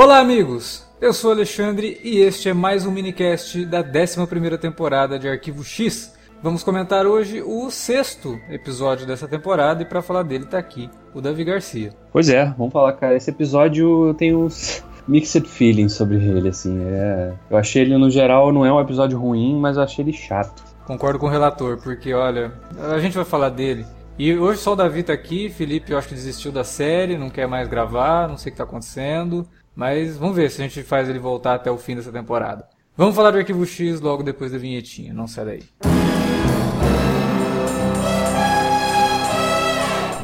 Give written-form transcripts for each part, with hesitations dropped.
Olá amigos, eu sou Alexandre e este é mais um minicast da 11ª temporada de Arquivo X. Vamos comentar hoje o 6º episódio dessa temporada e para falar dele tá aqui o Davi Garcia. Pois é, vamos falar, cara, esse episódio tem uns mixed feelings sobre ele, assim, eu achei ele no geral, não é um episódio ruim, mas eu achei ele chato. Concordo com o relator, porque olha, a gente vai falar dele. E hoje só o Davi tá aqui, Felipe eu acho que desistiu da série, não quer mais gravar, não sei o que tá acontecendo, mas vamos ver se a gente faz ele voltar até o fim dessa temporada. Vamos falar do Arquivo X logo depois da vinhetinha, não sai daí.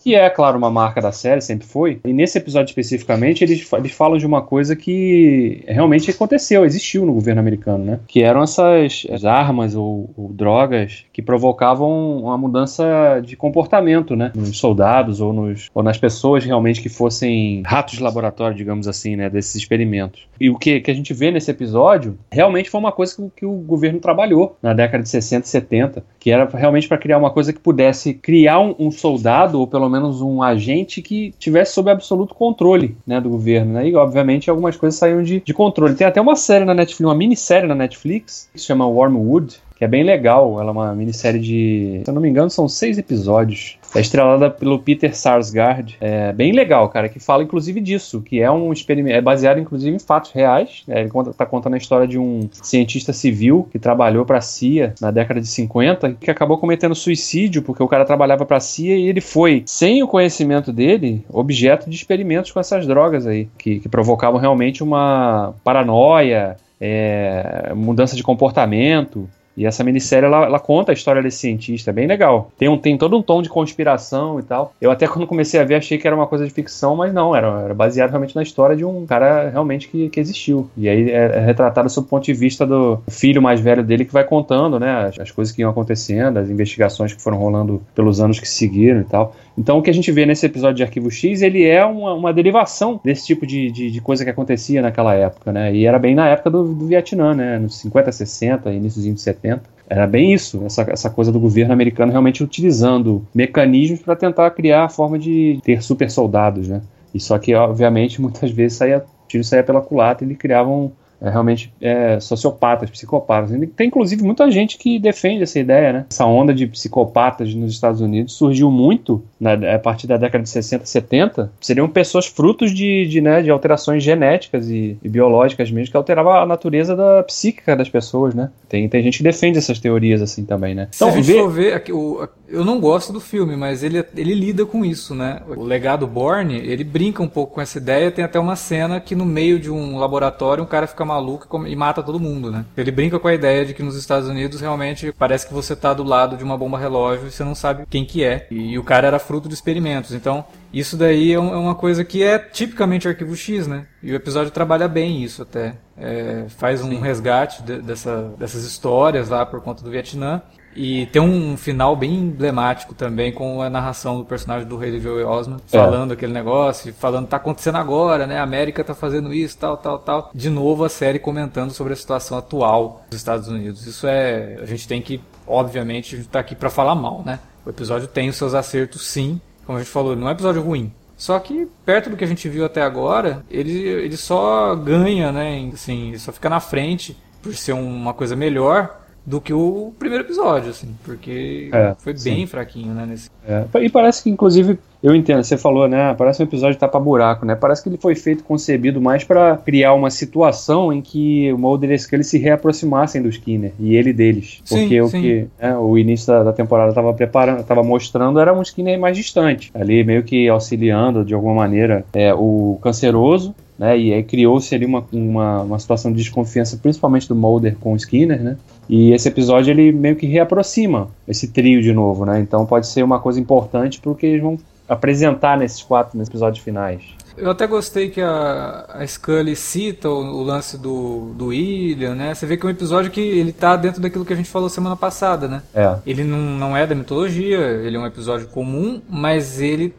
que é, claro, uma marca da série, sempre foi. E nesse episódio especificamente, eles falam de uma coisa que realmente aconteceu, existiu no governo americano, né? Que eram essas armas ou drogas que provocavam uma mudança de comportamento, né? Nos soldados ou nas pessoas realmente que fossem ratos de laboratório, digamos assim, né? Desses experimentos. E o que a gente vê nesse episódio realmente foi uma coisa que o governo trabalhou na década de 60 e 70, que era realmente para criar uma coisa que pudesse criar um soldado, ou pelo menos um agente que tivesse sob absoluto controle, né, do governo, né? E obviamente algumas coisas saíram de controle. Tem até uma série na Netflix, uma minissérie na Netflix, que se chama Warmwood, que é bem legal. Ela é uma minissérie de... Se eu não me engano, são 6 episódios. É estrelada pelo Peter Sarsgaard. É bem legal, cara, que fala inclusive disso, que é um experimento... É baseado inclusive em fatos reais. Ele tá contando a história de um cientista civil que trabalhou pra CIA na década de 50, que acabou cometendo suicídio porque o cara trabalhava pra CIA e ele foi, sem o conhecimento dele, objeto de experimentos com essas drogas aí, que provocavam realmente uma paranoia, mudança de comportamento. E essa minissérie, ela conta a história desse cientista, é bem legal. Tem todo um tom de conspiração e tal. Eu até quando comecei a ver, achei que era uma coisa de ficção, mas não, era baseado realmente na história de um cara realmente que existiu. E aí é retratado sob o ponto de vista do filho mais velho dele, que vai contando, né, as coisas que iam acontecendo, as investigações que foram rolando pelos anos que seguiram e tal. Então o que a gente vê nesse episódio de Arquivo X, ele é uma derivação desse tipo de coisa que acontecia naquela época, né? E era bem na época do Vietnã, né? Nos 50, 60, iníciozinho de 70. Era bem isso, essa coisa do governo americano realmente utilizando mecanismos para tentar criar a forma de ter super soldados, né? E só que, obviamente, muitas vezes o tiro saía pela culatra, e eles criavam sociopatas, psicopatas. Tem, inclusive, muita gente que defende essa ideia, né? Essa onda de psicopatas nos Estados Unidos surgiu muito a partir da década de 60, 70. Seriam pessoas frutos de alterações genéticas e biológicas mesmo, que alteravam a natureza da psíquica das pessoas, né? Tem gente que defende essas teorias assim também, né? Então, eu não gosto do filme, mas ele lida com isso, né? O legado Bourne, ele brinca um pouco com essa ideia. Tem até uma cena que no meio de um laboratório um cara fica maluco e mata todo mundo, né? Ele brinca com a ideia de que nos Estados Unidos realmente parece que você tá do lado de uma bomba relógio e você não sabe quem que é. E o cara era fruto de experimentos. Então, isso daí é uma coisa que é tipicamente Arquivo X, né? E o episódio trabalha bem isso até. Faz um resgate dessas histórias lá por conta do Vietnã. E tem um final bem emblemático também com a narração do personagem do Haley Joel Osment falando aquele negócio, falando tá acontecendo agora, né? A América tá fazendo isso, tal, tal, tal. De novo a série comentando sobre a situação atual dos Estados Unidos. Isso a gente tem que, obviamente, a gente tá aqui pra falar mal, né? O episódio tem os seus acertos, sim. Como a gente falou, não é um episódio ruim. Só que, perto do que a gente viu até agora, ele só ganha, né? Assim, ele só fica na frente por ser uma coisa melhor do que o primeiro episódio, assim, porque foi bem fraquinho, né? E parece que, inclusive, eu entendo, você falou, né? Parece um episódio de tapa-buraco, né? Parece que ele foi concebido mais pra criar uma situação em que o Mulder e a Scully se reaproximassem do Skinner e ele deles. Porque o início da temporada tava mostrando era um Skinner mais distante, ali meio que auxiliando de alguma maneira o Canceroso, né? E aí criou-se ali uma situação de desconfiança, principalmente do Mulder com o Skinner, né? E esse episódio ele meio que reaproxima esse trio de novo, né? Então pode ser uma coisa importante porque eles vão apresentar nesses 4 episódios finais. Eu até gostei que a Scully cita o lance do William, né? Você vê que é um episódio que ele tá dentro daquilo que a gente falou semana passada, né? É. Ele não é da mitologia, ele é um episódio comum, mas ele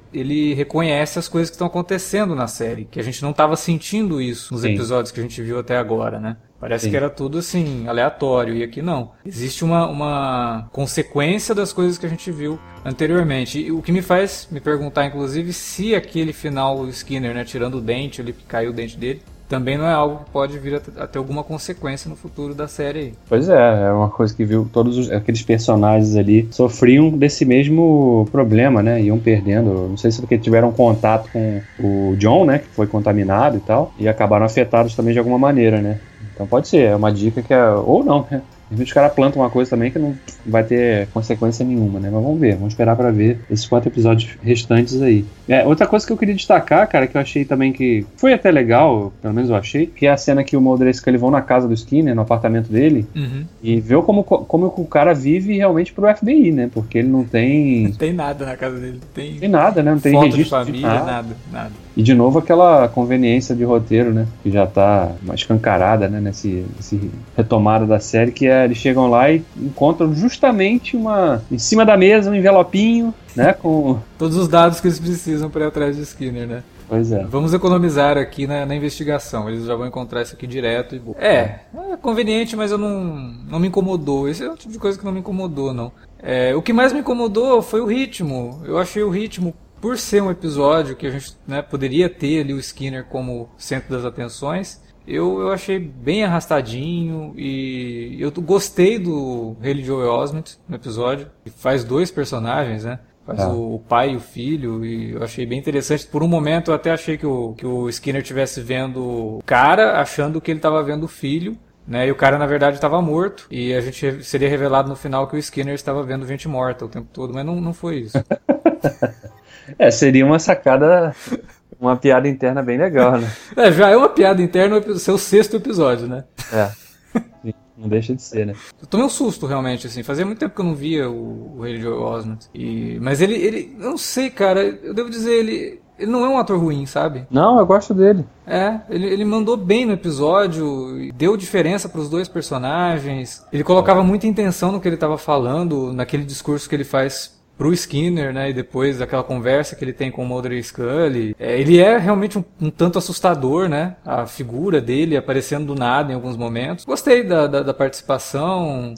reconhece as coisas que estão acontecendo na série, que a gente não tava sentindo isso nos Sim. episódios que a gente viu até agora, né? Parece Sim. que era tudo assim, aleatório, e aqui não. Existe uma consequência das coisas que a gente viu anteriormente. E o que me faz me perguntar, inclusive, se aquele final Skinner, né, tirando o dente, ele caiu o dente dele, também não é algo que pode vir a ter alguma consequência no futuro da série aí. Pois é, é uma coisa que viu todos aqueles personagens ali sofriam desse mesmo problema, né? Iam perdendo, não sei se porque tiveram contato com o John, né? Que foi contaminado e tal, e acabaram afetados também de alguma maneira, né? Então pode ser, é uma dica que é... Ou não, né? Os caras plantam uma coisa também que não vai ter consequência nenhuma, né? Mas vamos ver, vamos esperar pra ver esses 4 episódios restantes aí. Outra coisa que eu queria destacar, cara, que eu achei também que foi até legal, pelo menos eu achei, que é a cena que o Mulder e a Scully vão na casa do Skinner, no apartamento dele, uhum. e vê como o cara vive realmente pro FBI, né? Porque ele não tem... Não tem nada na casa dele. Tem nada, né? Não tem registro de família, nada. E de novo aquela conveniência de roteiro, né? Que já tá escancarada, né? Nesse retomada da série, que é eles chegam lá e encontram justamente em cima da mesa, um envelopinho, né, com... Todos os dados que eles precisam para ir atrás de Skinner, né? Pois é. Vamos economizar aqui na investigação, eles já vão encontrar isso aqui direto e... É conveniente, mas eu não me incomodou, esse é o tipo de coisa que não me incomodou, não. O que mais me incomodou foi o ritmo, eu achei o ritmo, por ser um episódio que a gente, né, poderia ter ali o Skinner como centro das atenções... Eu achei bem arrastadinho e eu gostei do Haley Joel Osment no episódio. Ele faz 2 personagens, né? Faz o pai e o filho, e eu achei bem interessante. Por um momento eu até achei que o Skinner estivesse vendo o cara, achando que ele estava vendo o filho, né? E o cara, na verdade, estava morto. E a gente seria revelado no final que o Skinner estava vendo gente morta o tempo todo, mas não foi isso. Seria uma sacada... Uma piada interna bem legal, né? Já é uma piada interna no seu 6º episódio, né? Não deixa de ser, né? Eu tomei um susto, realmente, assim. Fazia muito tempo que eu não via o Haley Joel Osment. Mas ele... Eu não sei, cara. Eu devo dizer, ele não é um ator ruim, sabe? Não, eu gosto dele. Ele mandou bem no episódio. Deu diferença pros 2 personagens. Ele colocava muita intenção no que ele tava falando, naquele discurso que ele faz... pro Skinner, né, e depois daquela conversa que ele tem com o Mulder e Scully, ele é realmente um tanto assustador, né, a figura dele aparecendo do nada em alguns momentos. Gostei da participação,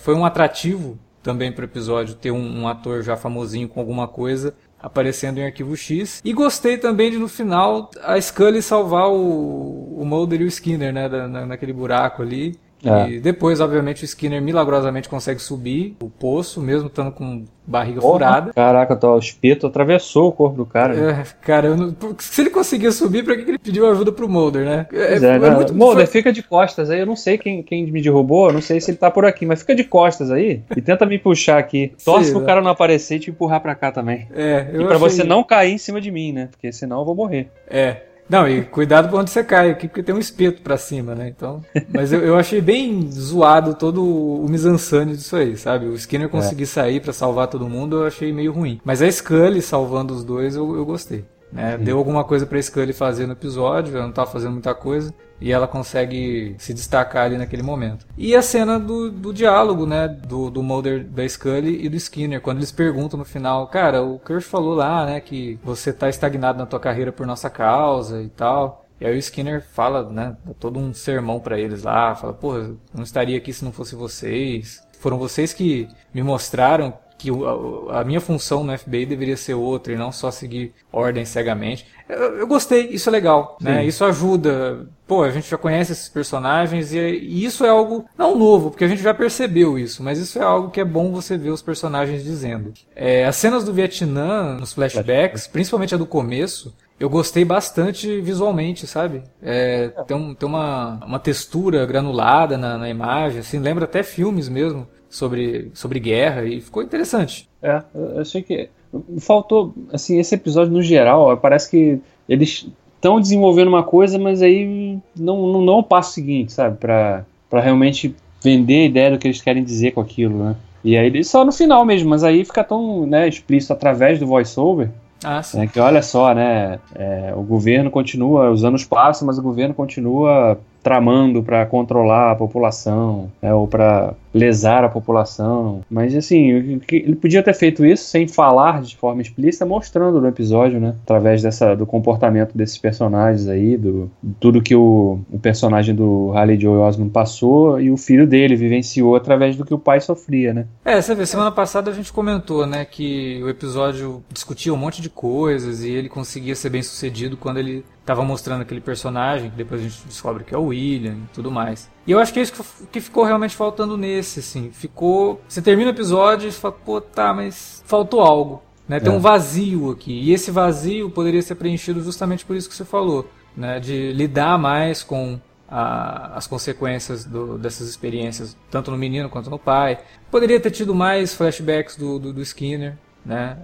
foi um atrativo também pro episódio ter um ator já famosinho com alguma coisa aparecendo em Arquivo X, e gostei também de no final a Scully salvar o Mulder e o Skinner, né, naquele buraco ali. E depois, obviamente, o Skinner milagrosamente consegue subir o poço, mesmo estando com barriga furada. Caraca, o espeto atravessou o corpo do cara. Cara, se ele conseguia subir, pra que ele pediu ajuda pro Mulder, né? Mulder, fica de costas aí, eu não sei quem me derrubou, eu não sei se ele tá por aqui, mas fica de costas aí e tenta me puxar aqui. Torce pro cara não aparecer e te empurrar pra cá também. E pra você não cair em cima de mim, né? Porque senão eu vou morrer. Não, e cuidado pra onde você cai aqui, porque tem um espeto pra cima, né, então... Mas eu achei bem zoado todo o mise-en-scène disso aí, sabe? O Skinner conseguir sair pra salvar todo mundo, eu achei meio ruim. Mas a Scully salvando os 2, eu gostei, né? Deu alguma coisa pra Scully fazer no episódio, ela não tava fazendo muita coisa, e ela consegue se destacar ali naquele momento. E a cena do diálogo, né, do Mulder, da Scully e do Skinner, quando eles perguntam no final, cara, o Kersh falou lá, né, que você tá estagnado na tua carreira por nossa causa e tal, e aí o Skinner fala, né, todo um sermão pra eles lá, fala, porra, eu não estaria aqui se não fosse vocês, foram vocês que me mostraram que a minha função no FBI deveria ser outra e não só seguir ordens cegamente. Eu gostei, isso é legal, né? Isso ajuda. Pô, a gente já conhece esses personagens e isso é algo, não novo, porque a gente já percebeu isso, mas isso é algo que é bom você ver os personagens dizendo. As cenas do Vietnã, nos flashbacks, principalmente a do começo, eu gostei bastante visualmente, sabe? Tem uma textura granulada na imagem, assim, lembra até filmes mesmo. Sobre guerra, e ficou interessante. Eu achei que faltou, assim, esse episódio no geral, parece que eles estão desenvolvendo uma coisa, mas aí não o passo seguinte, sabe, pra realmente vender a ideia do que eles querem dizer com aquilo, né, e aí só no final mesmo, mas aí fica tão, né, explícito através do voiceover Ah, sim. É que olha só, né? O governo continua, os anos passam, mas o governo continua tramando para controlar a população, né, ou para lesar a população. Mas assim, ele podia ter feito isso sem falar de forma explícita, mostrando no episódio, né? Através do comportamento desses personagens aí, tudo que o personagem do Haley Joel Osment passou e o filho dele vivenciou através do que o pai sofria, né? Você vê, semana passada a gente comentou, né, que o episódio discutia um monte de coisas e ele conseguia ser bem sucedido quando ele tava mostrando aquele personagem, que depois a gente descobre que é o William e tudo mais. E eu acho que é isso que ficou realmente faltando nesse, assim. Ficou... Você termina o episódio e você fala, pô, tá, mas faltou algo, né? Tem um vazio aqui. E esse vazio poderia ser preenchido justamente por isso que você falou, né? De lidar mais com as consequências dessas experiências, tanto no menino quanto no pai. Poderia ter tido mais flashbacks do Skinner, né?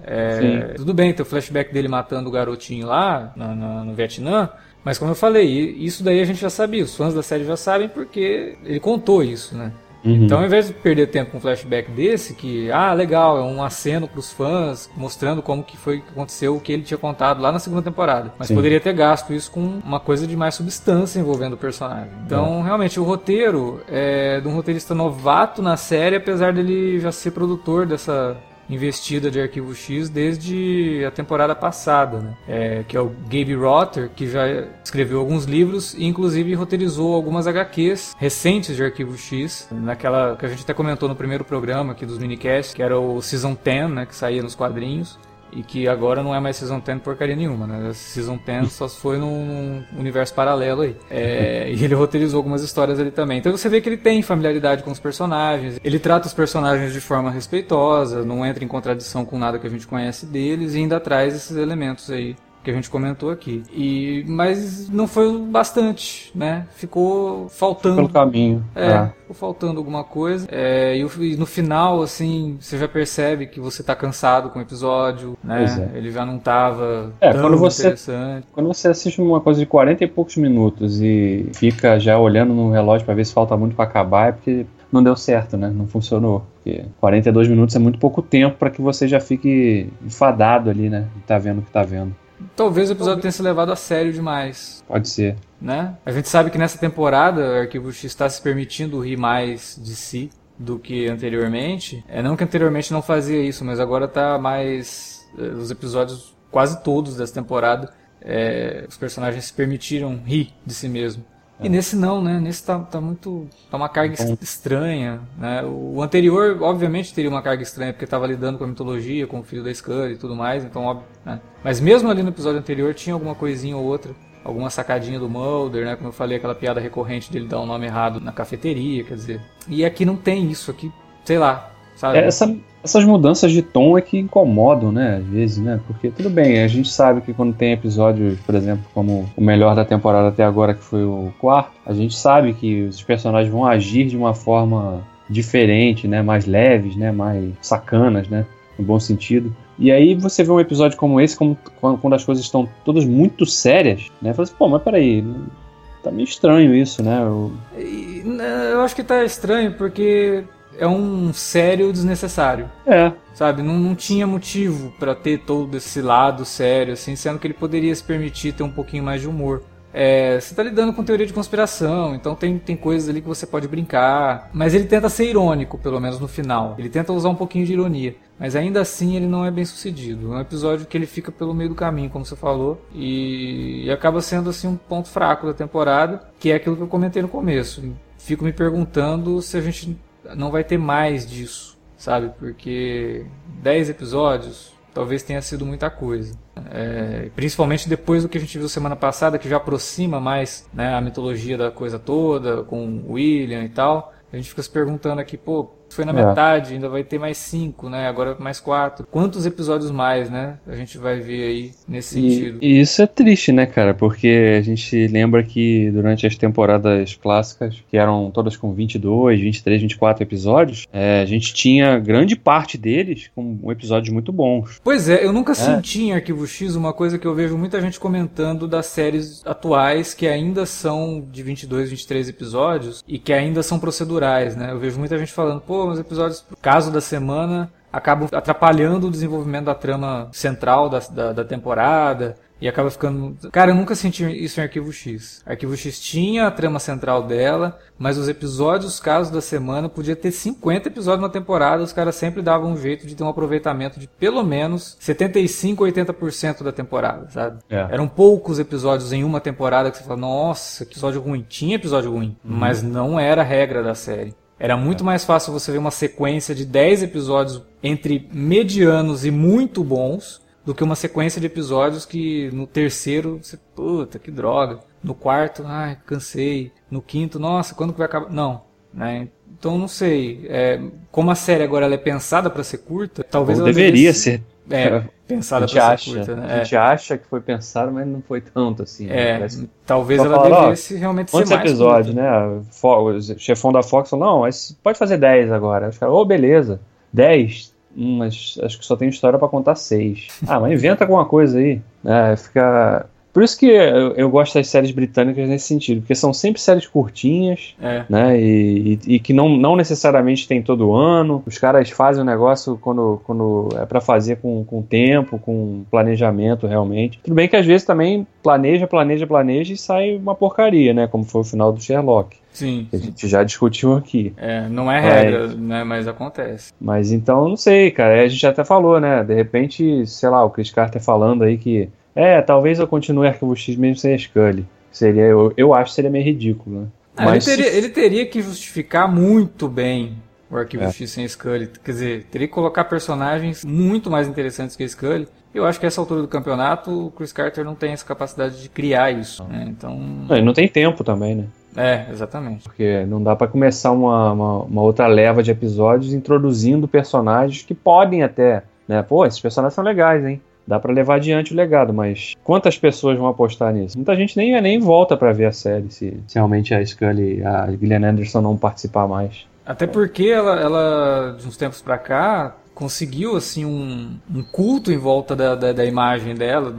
Tudo bem ter o flashback dele matando o garotinho lá no Vietnã, mas como eu falei, isso daí a gente já sabia, os fãs da série já sabem porque ele contou isso, né? Uhum. Então, ao invés de perder tempo com um flashback desse, que, legal, é um aceno pros fãs, mostrando como que foi que aconteceu o que ele tinha contado lá na segunda temporada. Mas poderia ter gasto isso com uma coisa de mais substância envolvendo o personagem. Então, realmente, o roteiro é de um roteirista novato na série, apesar dele já ser produtor dessa investida de Arquivo X desde a temporada passada, né? Que é o Gabe Rotter, que já escreveu alguns livros e inclusive roteirizou algumas HQs recentes de Arquivo X, naquela que a gente até comentou no primeiro programa aqui dos minicasts, que era o Season 10, né, que saía nos quadrinhos e que agora não é mais Season 10 porcaria nenhuma, né? Season 10 só foi num universo paralelo aí. E ele roteirizou algumas histórias ali também. Então você vê que ele tem familiaridade com os personagens, ele trata os personagens de forma respeitosa, não entra em contradição com nada que a gente conhece deles e ainda traz esses elementos aí que a gente comentou aqui. Mas não foi o bastante, né? Ficou faltando. Pelo caminho. Ficou faltando alguma coisa. E no final, assim, você já percebe que você tá cansado com o episódio, né? Ele já não tava tão interessante. Quando você assiste uma coisa de 40 e poucos minutos e fica já olhando no relógio pra ver se falta muito pra acabar, é porque não deu certo, né? Não funcionou. Porque 42 minutos é muito pouco tempo pra que você já fique enfadado ali, né? E tá vendo o que tá vendo. Talvez o episódio tenha se levado a sério demais. Pode ser. Né? A gente sabe que nessa temporada o Arquivo X está se permitindo rir mais de si do que anteriormente. Não que anteriormente não fazia isso, mas agora tá mais... Os episódios quase todos dessa temporada, os personagens se permitiram rir de si mesmo. E nesse não, né? Nesse tá muito... Tá uma carga estranha, né? O anterior, obviamente, teria uma carga estranha, porque tava lidando com a mitologia, com o filho da Scully e tudo mais, então óbvio, né? Mas mesmo ali no episódio anterior tinha alguma coisinha ou outra, alguma sacadinha do Mulder, né? Como eu falei, aquela piada recorrente dele dar um nome errado na cafeteria, quer dizer... E aqui não tem isso, aqui, sei lá, sabe? Essas mudanças de tom é que incomodam, né, às vezes, né, porque tudo bem, a gente sabe que quando tem episódios, por exemplo, como o melhor da temporada até agora, que foi o quarto, a gente sabe que os personagens vão agir de uma forma diferente, né, mais leves, né, mais sacanas, né, no bom sentido. E aí você vê um episódio como esse, quando as coisas estão todas muito sérias, né, fala assim, pô, mas peraí... Tá meio estranho isso, né? Eu acho que tá estranho porque é um sério desnecessário. Sabe? Não tinha motivo pra ter todo esse lado sério, assim, sendo que ele poderia se permitir ter um pouquinho mais de humor. Você tá lidando com teoria de conspiração, então tem coisas ali que você pode brincar. Mas ele tenta ser irônico, pelo menos no final. Ele tenta usar um pouquinho de ironia. Mas ainda assim ele não é bem sucedido. É um episódio que ele fica pelo meio do caminho, como você falou, e acaba sendo assim um ponto fraco da temporada, que é aquilo que eu comentei no começo. Fico me perguntando se a gente não vai ter mais disso, sabe? Porque 10 episódios talvez tenha sido muita coisa. Principalmente depois do que a gente viu semana passada, que já aproxima mais, né, a mitologia da coisa toda, com o William e tal. A gente fica se perguntando aqui, pô, foi na metade, ainda vai ter mais 5, né? Agora mais 4. Quantos episódios mais, né? A gente vai ver aí nesse sentido. E isso é triste, né, cara? Porque a gente lembra que durante as temporadas clássicas, que eram todas com 22, 23, 24 episódios, a gente tinha grande parte deles com episódios muito bons. Pois é, eu nunca senti em Arquivo X uma coisa que eu vejo muita gente comentando das séries atuais que ainda são de 22, 23 episódios e que ainda são procedurais, né? Eu vejo muita gente falando, pô, nos episódios, caso da semana, acabam atrapalhando o desenvolvimento da trama central da temporada. E acaba ficando... Cara, eu nunca senti isso em Arquivo X. Arquivo X tinha a trama central dela, mas os episódios, os casos da semana, podia ter 50 episódios na temporada, os caras sempre davam um jeito de ter um aproveitamento de pelo menos 75% ou 80% da temporada, sabe? É. Eram poucos episódios em uma temporada que você fala, nossa, episódio ruim. Tinha episódio ruim, mas não era a regra da série. Era muito mais fácil você ver uma sequência de 10 episódios entre medianos e muito bons, do que uma sequência de episódios que no terceiro você, puta, que droga. No quarto, ai, cansei. No quinto, nossa, quando que vai acabar? Não, né? Então não sei. Como a série agora ela é pensada para ser curta, talvez ela deveria ser. Pensada para ser curta, né? A gente acha que foi pensada, mas não foi tanto assim. Talvez ela devesse realmente ser mais curta. Episódio, né? O chefão da Fox falou, não, pode fazer 10 agora. Os caras, beleza, 10... mas acho que só tem história pra contar 6. Ah, mas inventa alguma coisa aí. Fica... Por isso que eu gosto das séries britânicas nesse sentido, porque são sempre séries curtinhas, né? E que não necessariamente tem todo ano. Os caras fazem o negócio quando é pra fazer com tempo, com planejamento realmente. Tudo bem que às vezes também planeja e sai uma porcaria, né? Como foi o final do Sherlock. Sim. A gente já discutiu aqui. Não é regra, né? Mas acontece. Mas então, não sei, cara. A gente até falou, né? De repente, sei lá, o Chris Carter falando aí que talvez eu continue Arquivo X mesmo sem a Scully. Seria, eu acho que seria meio ridículo, né? Mas ele teria que justificar muito bem o Arquivo X sem a Scully. Quer dizer, teria que colocar personagens muito mais interessantes que a Scully. Eu acho que a essa altura do campeonato, o Chris Carter não tem essa capacidade de criar isso. Né? Então... Não, ele não tem tempo também, né? Exatamente. Porque não dá pra começar uma outra leva de episódios introduzindo personagens que podem até, né? Pô, esses personagens são legais, hein? Dá pra levar adiante o legado, mas quantas pessoas vão apostar nisso? Muita gente nem volta pra ver a série se realmente a Scully, a Gillian Anderson não participar mais. Até porque ela de uns tempos pra cá, conseguiu assim, um culto em volta da imagem dela,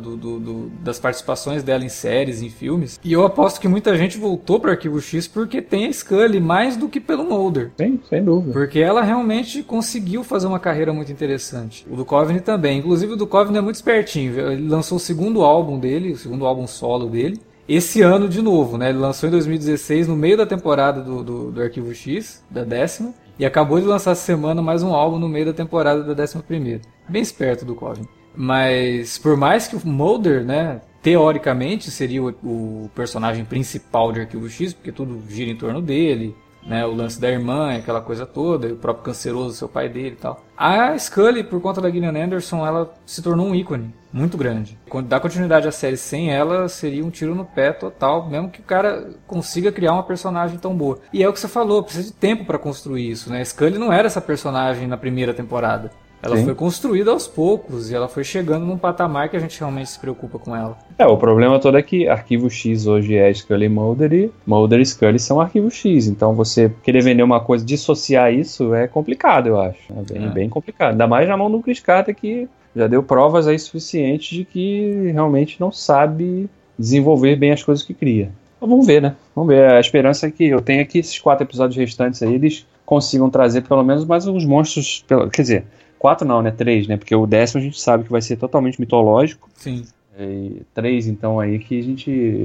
das participações dela em séries, em filmes. E eu aposto que muita gente voltou para Arquivo X porque tem a Scully mais do que pelo Mulder. Sim, sem dúvida. Porque ela realmente conseguiu fazer uma carreira muito interessante. O Duchovny também. Inclusive o Duchovny é muito espertinho. Ele lançou o segundo álbum dele, o segundo álbum solo dele, esse ano de novo, né? Ele lançou em 2016, no meio da temporada do Arquivo X, da 10ª. E acabou de lançar essa semana mais um álbum no meio da temporada da 11ª. Bem esperto do Coven. Mas por mais que o Mulder, né, teoricamente seria o personagem principal de Arquivo X, porque tudo gira em torno dele, né, o lance da irmã, aquela coisa toda, o próprio Canceroso, seu pai dele e tal. A Scully, por conta da Gillian Anderson, ela se tornou um ícone muito grande. Dar continuidade à série sem ela seria um tiro no pé total, mesmo que o cara consiga criar uma personagem tão boa. E é o que você falou, precisa de tempo pra construir isso, né? A Scully não era essa personagem na primeira temporada. Ela foi construída aos poucos e ela foi chegando num patamar que a gente realmente se preocupa com ela. O problema todo é que Arquivo X hoje é Scully e Mulder, e Mulder e Scully são Arquivo X. Então você querer vender uma coisa, dissociar isso é complicado, eu acho. É bem complicado. Ainda mais na mão do Chris Carter, que já deu provas aí suficientes de que realmente não sabe desenvolver bem as coisas que cria. Então, vamos ver, né? Vamos ver. A esperança que eu tenho é que esses 4 episódios restantes aí, eles consigam trazer pelo menos mais uns monstros... Quer dizer... 4 não, né? 3, né? Porque o 10º a gente sabe que vai ser totalmente mitológico. Sim. E 3, então, aí que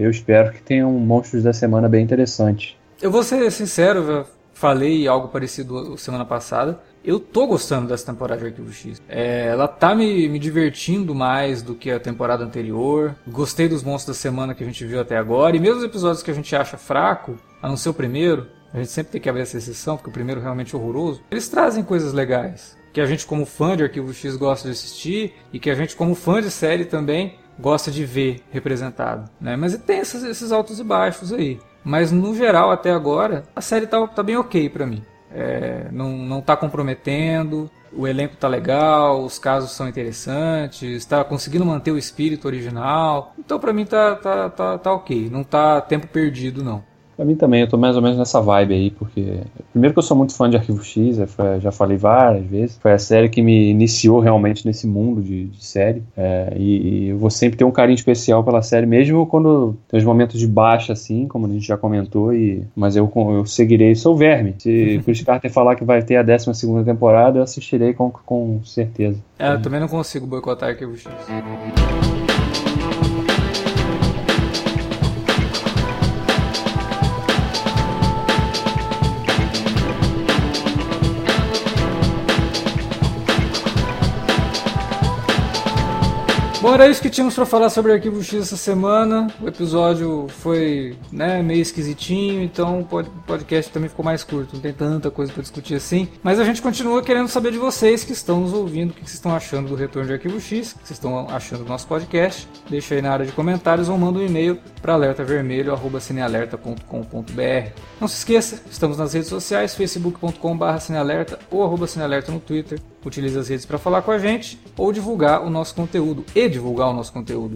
eu espero que tenham monstros da semana bem interessantes. Eu vou ser sincero, eu falei algo parecido semana passada. Eu tô gostando dessa temporada de Arquivo X. Ela tá me divertindo mais do que a temporada anterior. Gostei dos monstros da semana que a gente viu até agora. E mesmo os episódios que a gente acha fraco, a não ser o primeiro, a gente sempre tem que abrir essa exceção, porque o primeiro é realmente horroroso. Eles trazem coisas legais, que a gente como fã de Arquivo X gosta de assistir e que a gente como fã de série também gosta de ver representado, né? Mas tem esses altos e baixos aí. Mas no geral, até agora, a série tá bem ok pra mim. Não tá comprometendo, o elenco tá legal, os casos são interessantes, tá conseguindo manter o espírito original. Então pra mim tá ok, não tá tempo perdido não. Pra mim também, eu tô mais ou menos nessa vibe aí, porque... Primeiro que eu sou muito fã de Arquivo X, já falei várias vezes, foi a série que me iniciou realmente nesse mundo de série, e eu vou sempre ter um carinho especial pela série, mesmo quando tem os momentos de baixa, assim, como a gente já comentou, mas eu seguirei, sou verme. Se o Chris Carter falar que vai ter a 12ª temporada, eu assistirei com certeza. Eu também não consigo boicotar Arquivo X. Bom, era isso que tínhamos para falar sobre Arquivo X essa semana. O episódio foi, né, meio esquisitinho, então o podcast também ficou mais curto, não tem tanta coisa para discutir assim. Mas a gente continua querendo saber de vocês que estão nos ouvindo, o que vocês estão achando do retorno de Arquivo X, o que vocês estão achando do nosso podcast. Deixa aí na área de comentários ou manda um e-mail para alertavermelho@cinealerta.com.br. Não se esqueça, estamos nas redes sociais, facebook.com/cinealerta ou @cinealerta no Twitter. Utilize as redes para falar com a gente ou divulgar o nosso conteúdo,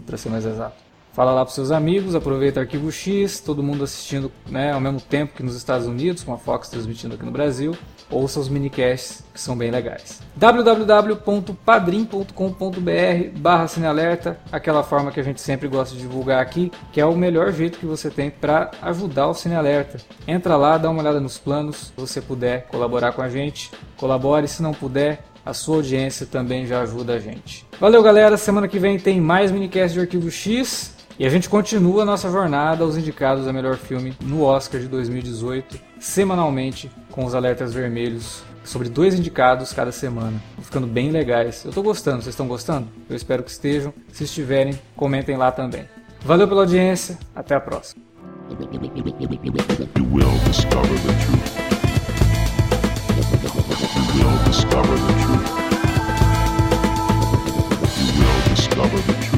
para ser mais exato. Fala lá para os seus amigos, aproveita Arquivo X, todo mundo assistindo, né, ao mesmo tempo que nos Estados Unidos, com a Fox transmitindo aqui no Brasil. Ouça os minicasts que são bem legais. www.padrim.com.br/CineAlerta, aquela forma que a gente sempre gosta de divulgar aqui, que é o melhor jeito que você tem para ajudar o CineAlerta. Entra lá, dá uma olhada nos planos, se você puder colaborar com a gente, colabore, se não puder, a sua audiência também já ajuda a gente. Valeu, galera, semana que vem tem mais minicast de Arquivo X. E a gente continua a nossa jornada aos indicados a melhor filme no Oscar de 2018, semanalmente, com os alertas vermelhos, sobre 2 indicados cada semana. Estão ficando bem legais. Eu tô gostando, vocês estão gostando? Eu espero que estejam. Se estiverem, comentem lá também. Valeu pela audiência, até a próxima. You will discover the truth.